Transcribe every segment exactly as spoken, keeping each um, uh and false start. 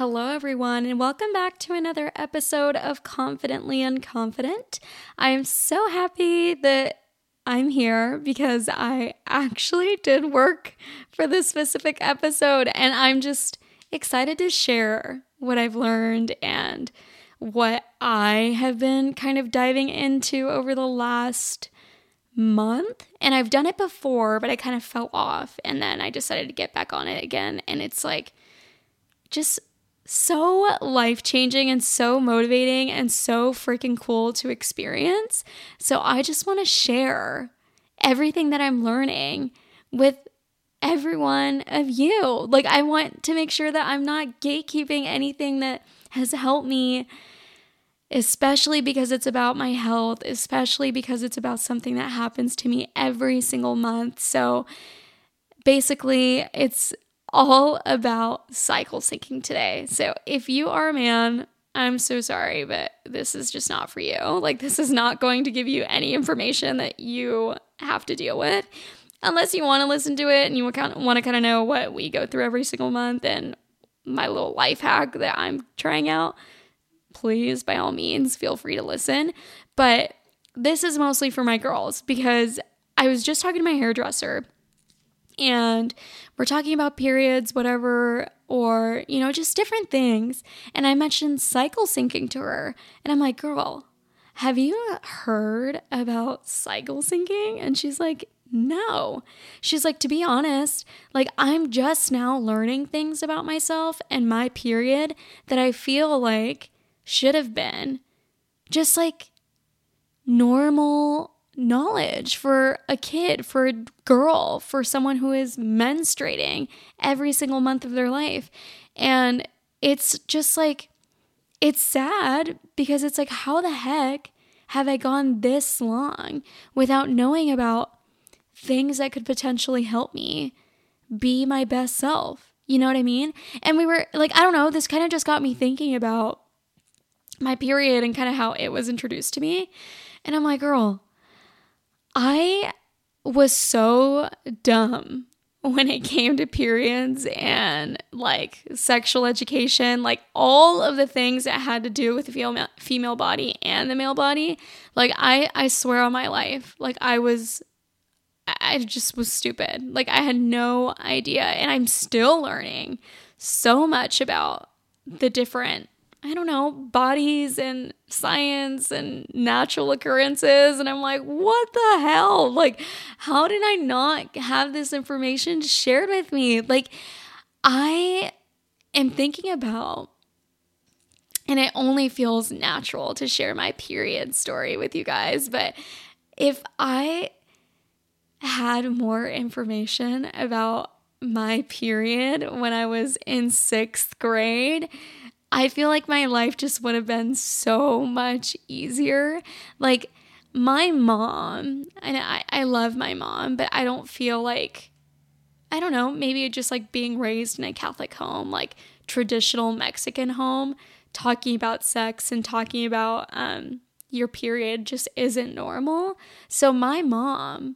Hello, everyone, and welcome back to another episode of Confidently Unconfident. I am so happy that I'm here because I actually did work for this specific episode, and I'm just excited to share what I've learned and what I have been kind of diving into over the last month. And I've done it before, but I kind of fell off, and then I decided to get back on it again, and it's like just so life-changing and so motivating and so freaking cool to experience. So I just want to share everything that I'm learning with every one of you. Like, I want to make sure that I'm not gatekeeping anything that has helped me, especially because it's about my health, especially because it's about something that happens to me every single month. So basically, it's all about cycle syncing today. So if you are a man, I'm so sorry, but this is just not for you. Like, this is not going to give you any information that you have to deal with unless you want to listen to it and you want to kind of know what we go through every single month and my little life hack that I'm trying out. Please, by all means, feel free to listen. But this is mostly for my girls because I was just talking to my hairdresser and we're talking about periods, whatever, or, you know, just different things. And I mentioned cycle syncing to her. And I'm like, girl, have you heard about cycle syncing? And she's like, no. She's like, to be honest, like, I'm just now learning things about myself and my period that I feel like should have been just like normal knowledge for a kid, for a girl, for someone who is menstruating every single month of their life. And it's just like, it's sad because it's like, how the heck have I gone this long without knowing about things that could potentially help me be my best self? You know what I mean? And we were like, I don't know, this kind of just got me thinking about my period and kind of how it was introduced to me. And I'm like, girl, I was so dumb when it came to periods and like sexual education, like all of the things that had to do with the female female body and the male body. Like, I, I swear on my life, like I was, I just was stupid. Like, I had no idea, and I'm still learning so much about the different, I don't know, bodies and science and natural occurrences. And I'm like, what the hell? Like, how did I not have this information shared with me? Like, I am thinking about, and it only feels natural to share my period story with you guys, but if I had more information about my period when I was in sixth grade, I feel like my life just would have been so much easier. Like, my mom, and I, I love my mom, but I don't feel like, I don't know, maybe just like being raised in a Catholic home, like traditional Mexican home, talking about sex and talking about um, your period just isn't normal. So my mom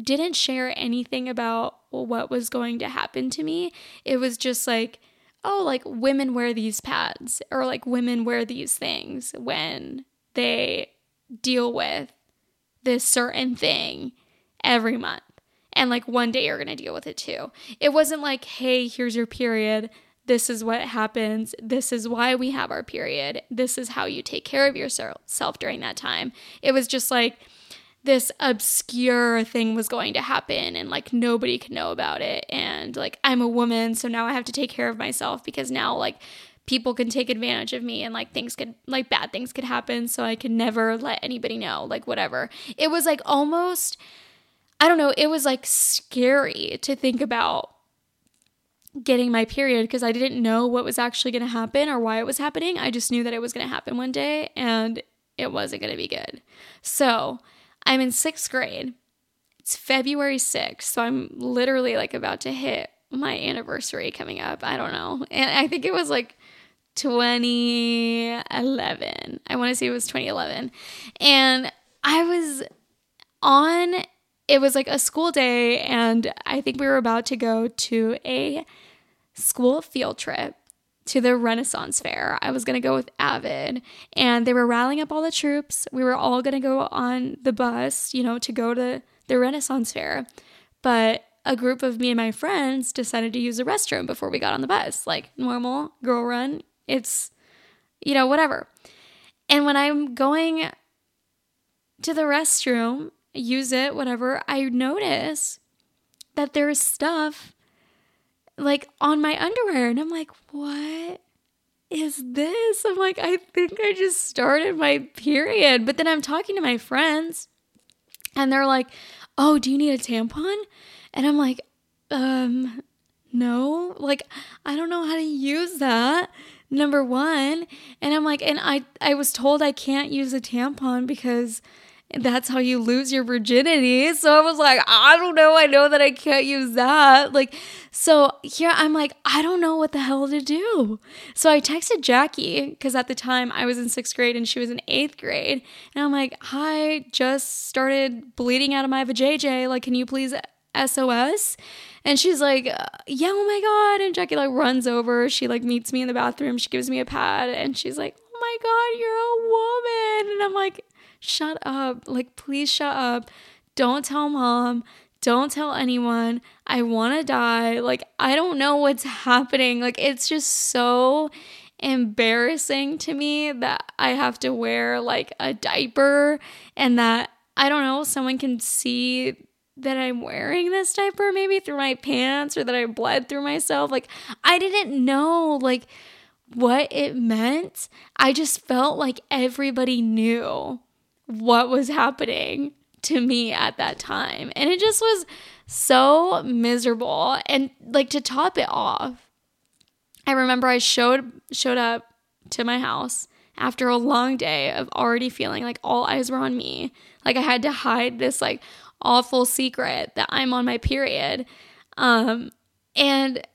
didn't share anything about what was going to happen to me. It was just like, oh, like women wear these pads, or like women wear these things when they deal with this certain thing every month. And like one day you're going to deal with it too. It wasn't like, hey, here's your period. This is what happens. This is why we have our period. This is how you take care of yourself during that time. It was just like this obscure thing was going to happen and like nobody could know about it. And like, I'm a woman, so now I have to take care of myself because now like people can take advantage of me and like things could, like bad things could happen. So I could never let anybody know, like whatever. It was like almost, I don't know, it was like scary to think about getting my period because I didn't know what was actually going to happen or why it was happening. I just knew that it was going to happen one day and it wasn't going to be good. So I'm in sixth grade. It's February sixth, so I'm literally like about to hit my anniversary coming up. I don't know. And I think it was like twenty eleven. I want to say it was twenty eleven. And I was on, it was like a school day, and I think we were about to go to a school field trip to the Renaissance fair. I was going to go with AVID, and they were rallying up all the troops. We were all going to go on the bus, you know, to go to the Renaissance fair. But a group of me and my friends decided to use the restroom before we got on the bus. Like, normal girl run. It's, you know, whatever. And when I'm going to the restroom, use it, whatever, I notice that there's stuff like on my underwear, and I'm like, what is this? I'm like, I think I just started my period. But then I'm talking to my friends, and they're like, oh, do you need a tampon? And I'm like, um, no, like, I don't know how to use that, number one. And I'm like, and I, I was told I can't use a tampon because that's how you lose your virginity. So I was like, I don't know. I know that I can't use that. Like, so here I'm like, I don't know what the hell to do. So I texted Jackie, because at the time I was in sixth grade and she was in eighth grade. And I'm like, hi, just started bleeding out of my vajayjay. Like, can you please S O S? And she's like, yeah, oh my God. And Jackie like runs over. She like meets me in the bathroom. She gives me a pad and she's like, oh my God, you're a woman. And I'm like, shut up. Like, please shut up. Don't tell mom. Don't tell anyone. I want to die. Like, I don't know what's happening. Like, it's just so embarrassing to me that I have to wear like a diaper and that, I don't know, someone can see that I'm wearing this diaper maybe through my pants, or that I bled through myself. Like, I didn't know like what it meant. I just felt like everybody knew what was happening to me at that time. And it just was so miserable. And like, to top it off, I remember I showed showed up to my house after a long day of already feeling like all eyes were on me. Like, I had to hide this like awful secret that I'm on my period. Um, and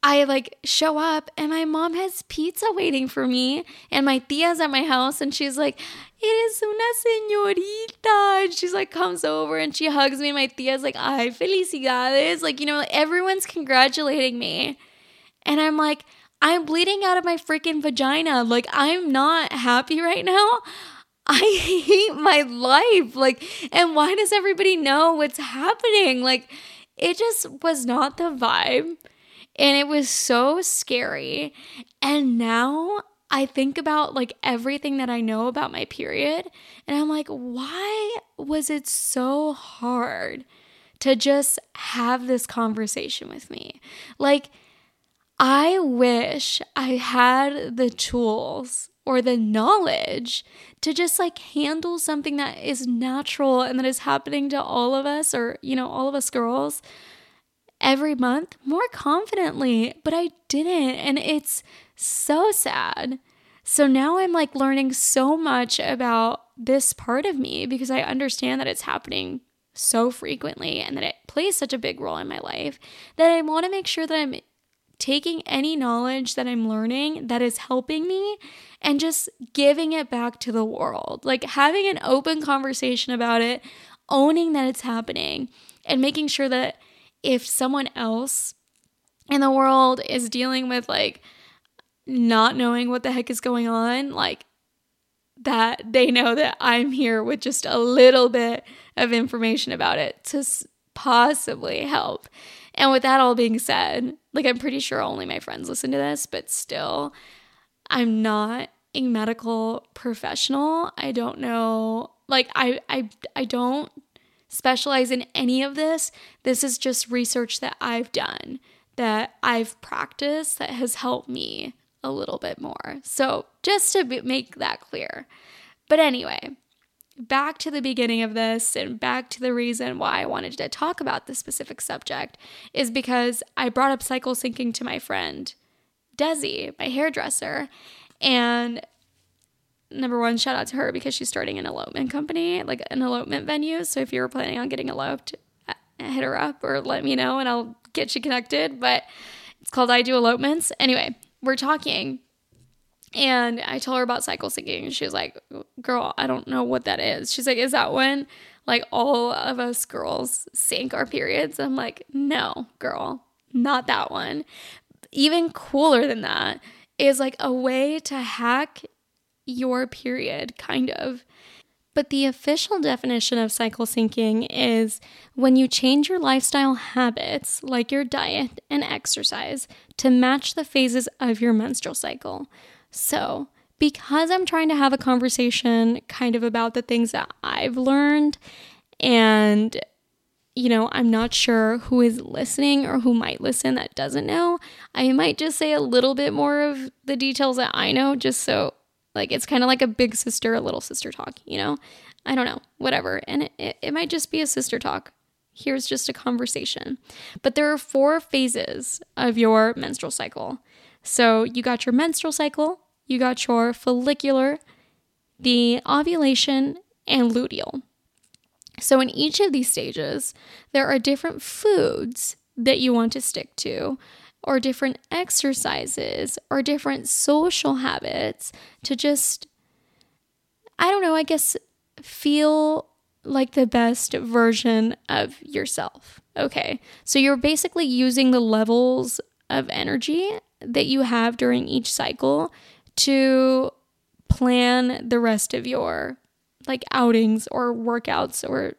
I like show up, and my mom has pizza waiting for me, and my tia's at my house, and she's like, eres una señorita. And she's like, comes over and she hugs me, and my tia's like, ay, felicidades. Like, you know, like, everyone's congratulating me. And I'm like, I'm bleeding out of my freaking vagina. Like, I'm not happy right now. I hate my life. Like, and why does everybody know what's happening? Like, it just was not the vibe. And it was so scary. And now I think about like everything that I know about my period, and I'm like, why was it so hard to just have this conversation with me? Like, I wish I had the tools or the knowledge to just like handle something that is natural and that is happening to all of us, or, you know, all of us girls, every month more confidently, but I didn't. And it's so sad. So now I'm like learning so much about this part of me, because I understand that it's happening so frequently and that it plays such a big role in my life, that I want to make sure that I'm taking any knowledge that I'm learning that is helping me and just giving it back to the world. Like, having an open conversation about it, owning that it's happening, and making sure that if someone else in the world is dealing with like not knowing what the heck is going on, like, that they know that I'm here with just a little bit of information about it to possibly help. And with that all being said, like, I'm pretty sure only my friends listen to this, but still, I'm not a medical professional. I don't know. Like, I, I, I don't specialize in any of this. This is just research that I've done, that I've practiced, that has helped me a little bit more. So just to be- make that clear. But anyway, back to the beginning of this, and back to the reason why I wanted to talk about this specific subject, is because I brought up cycle syncing to my friend Desi, my hairdresser. And number one, shout out to her, because she's starting an elopement company, like an elopement venue. So if you were planning on getting eloped, hit her up or let me know and I'll get you connected. But it's called I Do Elopements. Anyway, we're talking, and I told her about cycle syncing. She was like, girl, I don't know what that is. She's like, is that when like all of us girls sync our periods? I'm like, no, girl, not that one. even cooler than that is like a way to hack your period, kind of. But the official definition of cycle syncing is when you change your lifestyle habits, like your diet and exercise, to match the phases of your menstrual cycle. So because I'm trying to have a conversation kind of about the things that I've learned, and, you know, I'm not sure who is listening or who might listen that doesn't know, I might just say a little bit more of the details that I know, just so, like, it's kind of like a big sister, a little sister talk, you know? I don't know, whatever. And it, it, it might just be a sister talk. Here's just a conversation. But there are four phases of your menstrual cycle. So you got your menstrual cycle, you got your follicular, the ovulation, and luteal. So in each of these stages, there are different foods that you want to stick to, or different exercises, or different social habits to just, I don't know, I guess feel like the best version of yourself. Okay, so you're basically using the levels of energy that you have during each cycle to plan the rest of your like outings or workouts or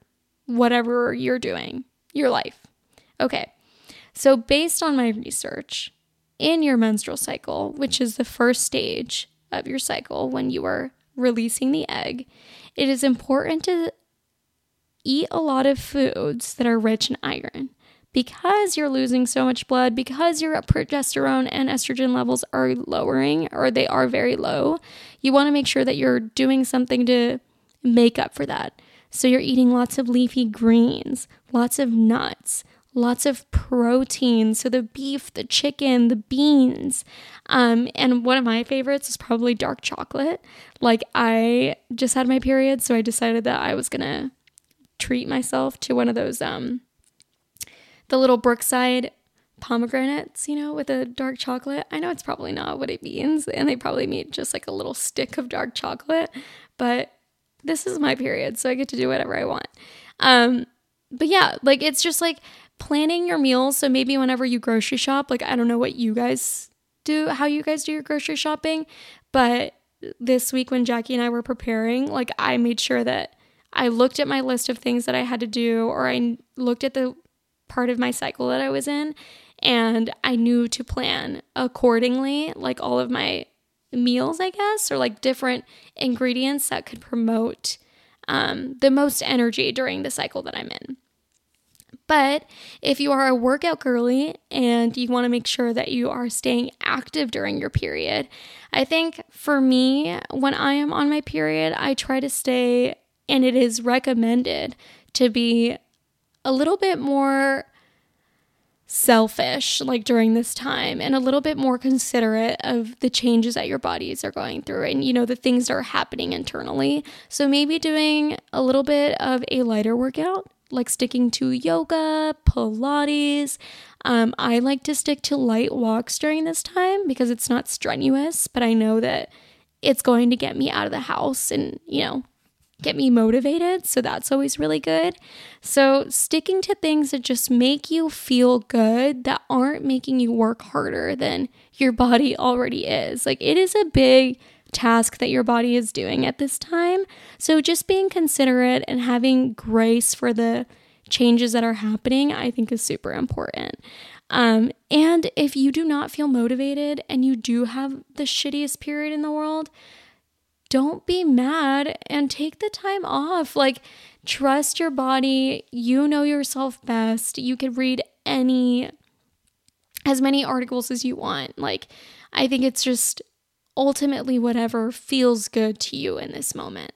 whatever you're doing, your life. Okay. So based on my research, in your menstrual cycle, which is the first stage of your cycle when you are releasing the egg, it is important to eat a lot of foods that are rich in iron because you're losing so much blood, because your progesterone and estrogen levels are lowering, or they are very low. You want to make sure that you're doing something to make up for that. So you're eating lots of leafy greens, lots of nuts, lots of protein. So the beef, the chicken, the beans. Um, and one of my favorites is probably dark chocolate. Like, I just had my period, so I decided that I was going to treat myself to one of those, um, the little Brookside pomegranates, you know, with a dark chocolate. I know it's probably not what it means, and they probably mean just like a little stick of dark chocolate, but this is my period, so I get to do whatever I want. Um, but yeah, like, it's just like planning your meals. So maybe whenever you grocery shop, like, I don't know what you guys do, how you guys do your grocery shopping, but this week when Jackie and I were preparing, like, I made sure that I looked at my list of things that I had to do, or I looked at the part of my cycle that I was in, and I knew to plan accordingly, like all of my meals, I guess, or like different ingredients that could promote um, the most energy during the cycle that I'm in. But if you are a workout girly and you want to make sure that you are staying active during your period, I think for me, when I am on my period, I try to stay, and it is recommended to be a little bit more selfish, like during this time, and a little bit more considerate of the changes that your bodies are going through, and, you know, the things that are happening internally. So maybe doing a little bit of a lighter workout, like sticking to yoga, Pilates. Um, I like to stick to light walks during this time because it's not strenuous, but I know that it's going to get me out of the house and, you know, get me motivated. So that's always really good. So sticking to things that just make you feel good, that aren't making you work harder than your body already is. Like, it is a big task that your body is doing at this time. So just being considerate and having grace for the changes that are happening, I think, is super important. Um, and if you do not feel motivated and you do have the shittiest period in the world, don't be mad and take the time off. Like, trust your body. You know yourself best. You could read any, as many articles as you want. Like, I think it's just ultimately whatever feels good to you in this moment.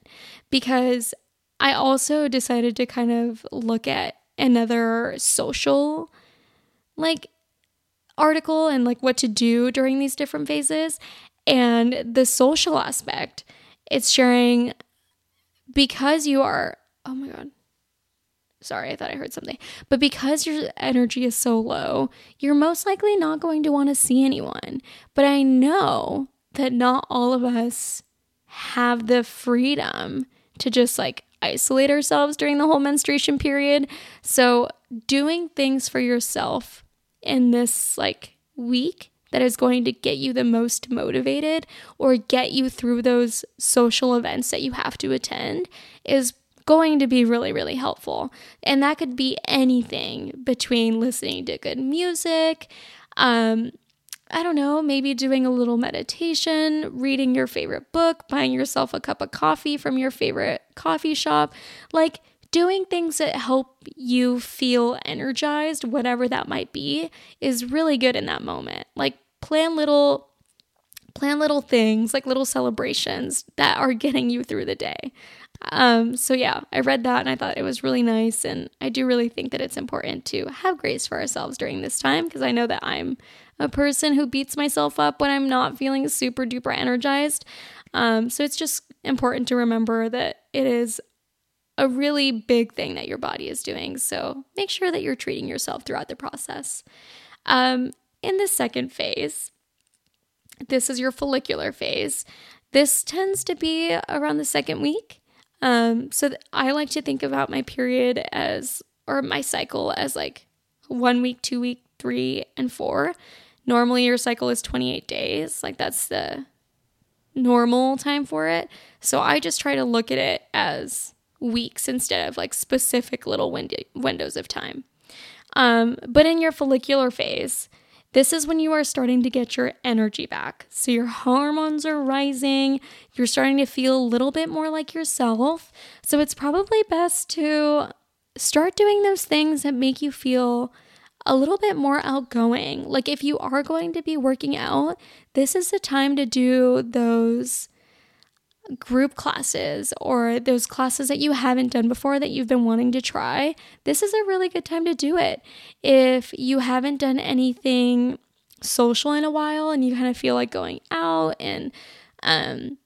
Because I also decided to kind of look at another social, like, article and like what to do during these different phases. And the social aspect, it's sharing, because you are, oh my God, sorry, I thought I heard something, but because your energy is so low, you're most likely not going to want to see anyone. But I know that not all of us have the freedom to just like isolate ourselves during the whole menstruation period. So doing things for yourself in this like week that is going to get you the most motivated or get you through those social events that you have to attend is going to be really, really helpful. And that could be anything between listening to good music, um, I don't know, maybe doing a little meditation, reading your favorite book, buying yourself a cup of coffee from your favorite coffee shop, like doing things that help you feel energized, whatever that might be, is really good in that moment. Like plan little plan little things, like little celebrations that are getting you through the day. Um, so yeah, I read that and I thought it was really nice. And I do really think that it's important to have grace for ourselves during this time, because I know that I'm a person who beats myself up when I'm not feeling super duper energized. Um, so it's just important to remember that it is a really big thing that your body is doing. So make sure that you're treating yourself throughout the process. Um, in the second phase, this is your follicular phase. This tends to be around the second week. Um, so th- I like to think about my period as, or my cycle as like one week, two week, three, and four. Normally your cycle is twenty-eight days. Like that's the normal time for it. So I just try to look at it as weeks instead of like specific little wind- windows of time. Um, but in your follicular phase, this is when you are starting to get your energy back. So your hormones are rising. You're starting to feel a little bit more like yourself. So it's probably best to start doing those things that make you feel a little bit more outgoing. Like if you are going to be working out, this is the time to do those group classes or those classes that you haven't done before that you've been wanting to try. This is a really good time to do it. If you haven't done anything social in a while and you kind of feel like going out and, um,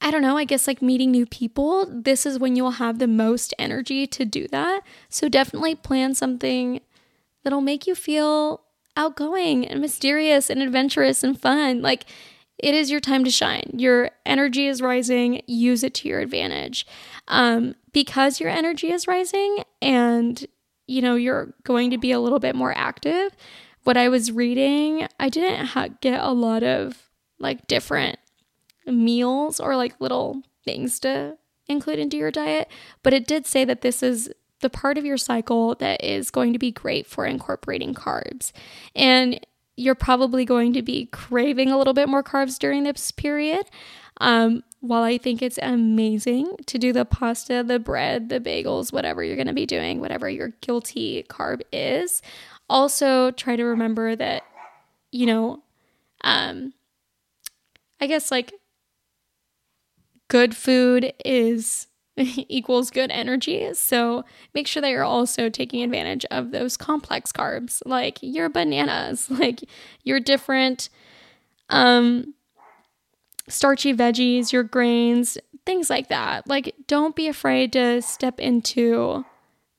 I don't know, I guess like meeting new people, this is when you'll have the most energy to do that. So definitely plan something that'll make you feel outgoing and mysterious and adventurous and fun. Like, it is your time to shine. Your energy is rising. Use it to your advantage. Um, because your energy is rising and, you know, you're going to be a little bit more active. What I was reading, I didn't ha- get a lot of like different meals or like little things to include into your diet, but it did say that this is the part of your cycle that is going to be great for incorporating carbs. And you're probably going to be craving a little bit more carbs during this period. Um, while I think it's amazing to do the pasta, the bread, the bagels, whatever you're going to be doing, whatever your guilty carb is, also try to remember that, you know, um, I guess like good food is equals good energy. So make sure that you're also taking advantage of those complex carbs, like your bananas, like your different um, starchy veggies, your grains, things like that. Like, don't be afraid to step into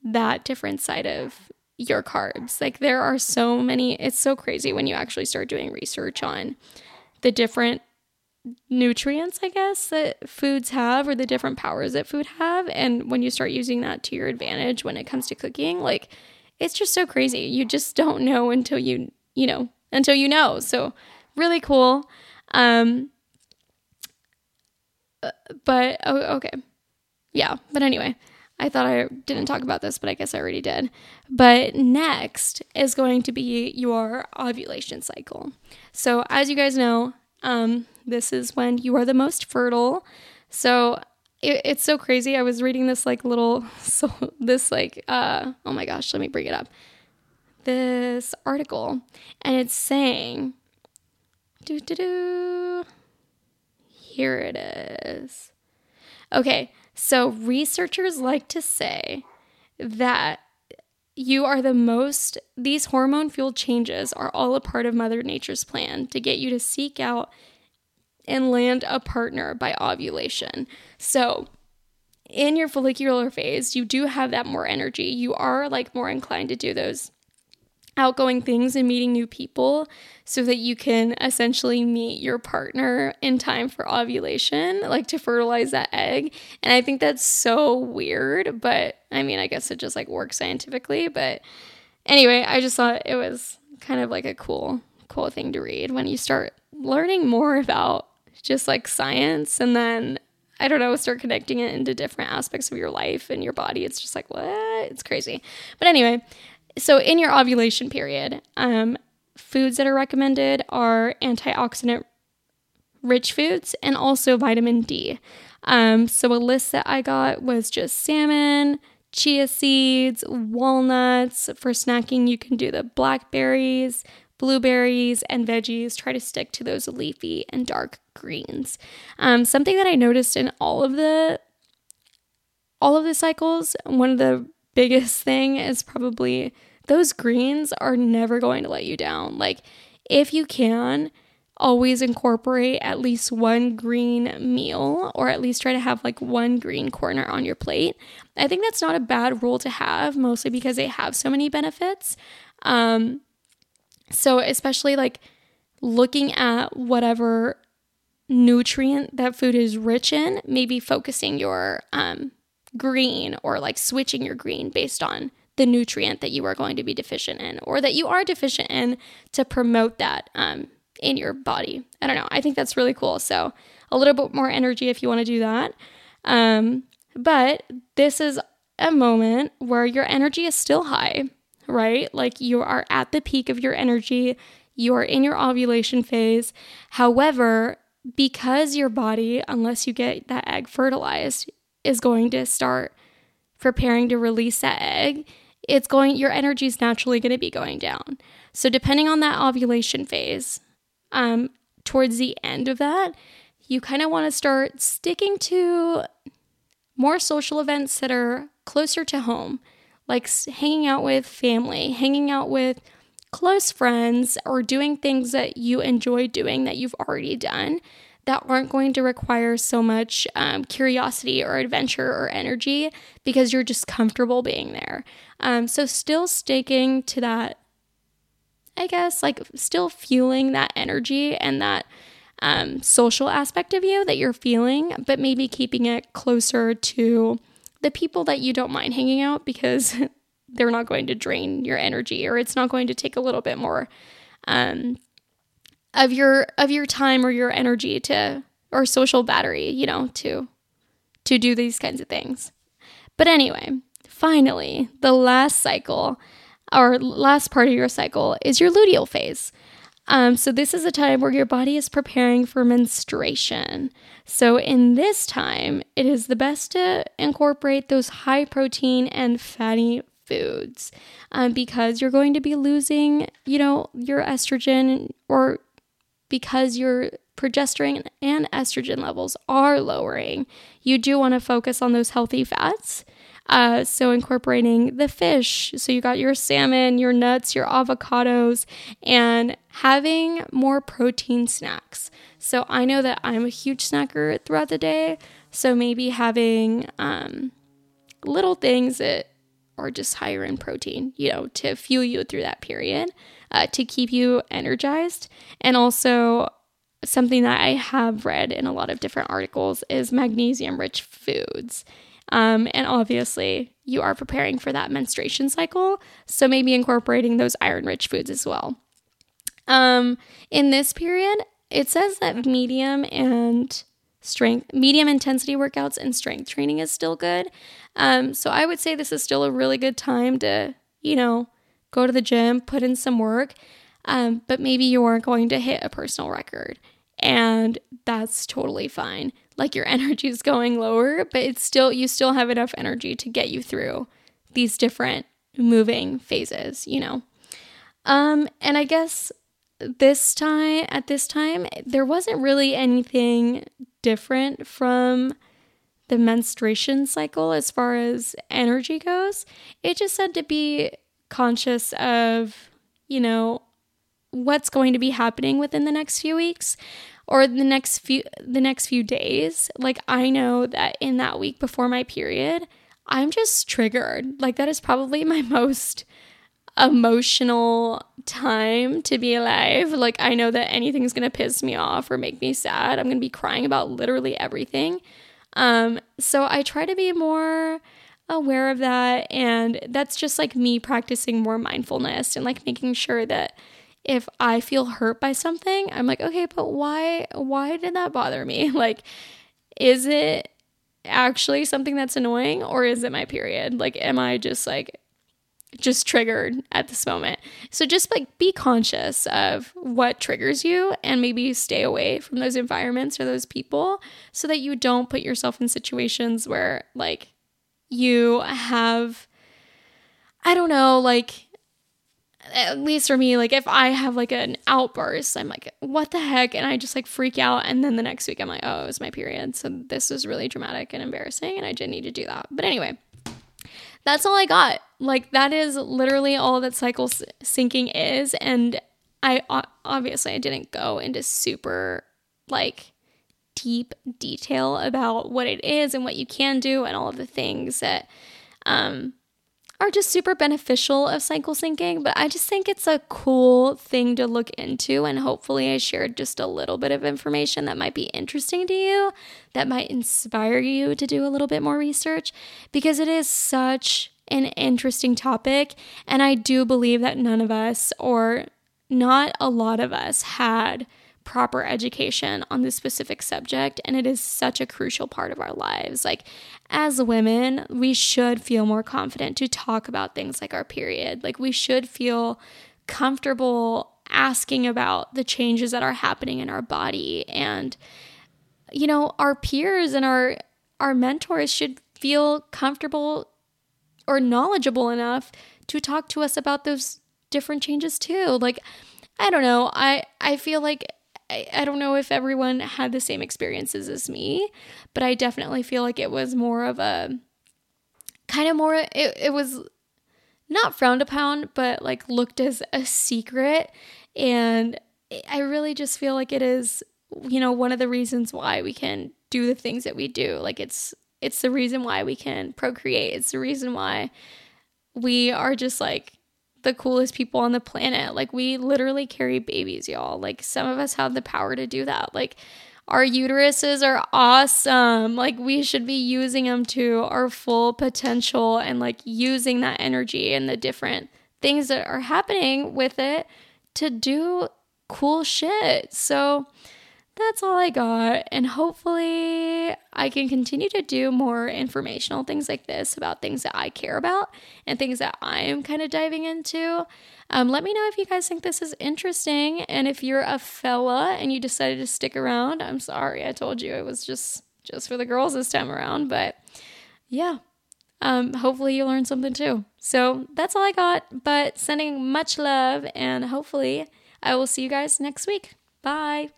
that different side of your carbs. Like, there are so many, it's so crazy when you actually start doing research on the different nutrients, I guess, that foods have, or the different powers that food have. And when you start using that to your advantage when it comes to cooking, like, it's just so crazy. You just don't know until you, you know, until you know. So really cool. Um, but, oh, okay. Yeah. But anyway, I thought I didn't talk about this, but I guess I already did. But next is going to be your ovulation cycle. So as you guys know, um, this is when you are the most fertile. So it, it's so crazy. I was reading this like little, so this like, uh, oh my gosh, let me bring it up. This article, and it's saying, do, do, do, here it is. Okay. So researchers like to say that you are the most, these hormone fueled changes are all a part of Mother Nature's plan to get you to seek out and land a partner by ovulation. So in your follicular phase, you do have that more energy. You are like more inclined to do those outgoing things and meeting new people so that you can essentially meet your partner in time for ovulation, like to fertilize that egg. And I think that's so weird, but I mean, I guess it just like works scientifically. But anyway, I just thought it was kind of like a cool cool thing to read when you start learning more about just like science, and then, I don't know, start connecting it into different aspects of your life and your body. It's just like, what? It's crazy. But anyway, so in your ovulation period, um, foods that are recommended are antioxidant rich foods and also vitamin D. Um, so a list that I got was just salmon, chia seeds, walnuts. For snacking, you can do the blackberries, blueberries, and veggies. Try to stick to those leafy and dark greens. Um, something that I noticed in all of the all of the cycles, one of the biggest thing is probably those greens are never going to let you down. Like, if you can, always incorporate at least one green meal, or at least try to have like one green corner on your plate. I think that's not a bad rule to have, mostly because they have so many benefits. Um, so especially like looking at whatever nutrient that food is rich in, maybe focusing your um, green, or like switching your green based on the nutrient that you are going to be deficient in, or that you are deficient in, to promote that um, in your body. I don't know. I think that's really cool. So a little bit more energy if you want to do that. Um, but this is a moment where your energy is still high, right? Like, you are at the peak of your energy. You are in your ovulation phase. However, because your body, unless you get that egg fertilized, is going to start preparing to release that egg, it's going, your energy is naturally going to be going down. So depending on that ovulation phase, um, towards the end of that, you kind of want to start sticking to more social events that are closer to home, like hanging out with family, hanging out with close friends, or doing things that you enjoy doing that you've already done that aren't going to require so much um, curiosity or adventure or energy, because you're just comfortable being there. Um, so still sticking to that, I guess, like still fueling that energy and that um, social aspect of you that you're feeling, but maybe keeping it closer to the people that you don't mind hanging out, because they're not going to drain your energy, or it's not going to take a little bit more um, of your of your time or your energy to, or social battery, you know, to to do these kinds of things. But anyway, finally, the last cycle, or last part of your cycle, is your luteal phase. Um, so this is a time where your body is preparing for menstruation. So in this time, it is the best to incorporate those high protein and fatty foods, um, because you're going to be losing, you know, your estrogen, or because your progesterone and estrogen levels are lowering, you do want to focus on those healthy fats. Uh, so incorporating the fish, so you got your salmon, your nuts, your avocados, and having more protein snacks. So I know that I'm a huge snacker throughout the day, so maybe having um, little things that or just higher in protein, you know, to fuel you through that period, uh, to keep you energized. And also something that I have read in a lot of different articles is magnesium-rich foods. Um, and obviously you are preparing for that menstruation cycle, so maybe incorporating those iron-rich foods as well. Um, in this period, it says that medium and strength, medium intensity workouts and strength training is still good. Um, so I would say this is still a really good time to, you know, go to the gym, put in some work, um, but maybe you aren't going to hit a personal record, and that's totally fine. Like, your energy is going lower, but it's still, you still have enough energy to get you through these different moving phases, you know? Um, and I guess this time, at this time, there wasn't really anything different from the menstruation cycle as far as energy goes. It just said to be conscious of, you know, what's going to be happening within the next few weeks or the next few the next few days. Like, I know that in that week before my period, I'm just triggered. Like, that is probably my most emotional time to be alive. Like, I know that anything's gonna piss me off or make me sad. I'm gonna be crying about literally everything. Um, so I try to be more aware of that, and that's just like me practicing more mindfulness and like making sure that if I feel hurt by something, I'm like, okay, but why, why did that bother me? Like, is it actually something that's annoying, or is it my period? Like, am I just like, just triggered at this moment? So just like be conscious of what triggers you, and maybe stay away from those environments or those people so that you don't put yourself in situations where like you have, I don't know, like, at least for me, like if I have like an outburst, I'm like, what the heck? And I just like freak out. And then the next week I'm like, oh, it was my period. So this was really dramatic and embarrassing, and I didn't need to do that. But anyway, that's all I got. Like, that is literally all that cycle syncing is. And I obviously I didn't go into super like deep detail about what it is and what you can do and all of the things that um, are just super beneficial of cycle syncing. But I just think it's a cool thing to look into. And hopefully I shared just a little bit of information that might be interesting to you, that might inspire you to do a little bit more research, because it is such an interesting topic. And I do believe that none of us, or not a lot of us, had proper education on this specific subject, and it is such a crucial part of our lives. Like, as women, we should feel more confident to talk about things like our period. Like, we should feel comfortable asking about the changes that are happening in our body, and, you know, our peers and our our mentors should feel comfortable or knowledgeable enough to talk to us about those different changes too. Like, I don't know. I, I feel like, I, I don't know if everyone had the same experiences as me, but I definitely feel like it was more of a, kind of more, it, it was not frowned upon, but like looked as a secret. And I really just feel like it is, you know, one of the reasons why we can do the things that we do. Like, it's, It's the reason why we can procreate. It's the reason why we are just like the coolest people on the planet. Like, we literally carry babies, y'all. Like, some of us have the power to do that. Like, our uteruses are awesome. Like, we should be using them to our full potential, and like using that energy and the different things that are happening with it to do cool shit. So that's all I got, and hopefully I can continue to do more informational things like this about things that I care about and things that I am kind of diving into. Um, let me know if you guys think this is interesting, and if you're a fella and you decided to stick around, I'm sorry. I told you it was just, just for the girls this time around, but yeah. Um, hopefully you learned something too. So that's all I got, but sending much love, and hopefully I will see you guys next week. Bye.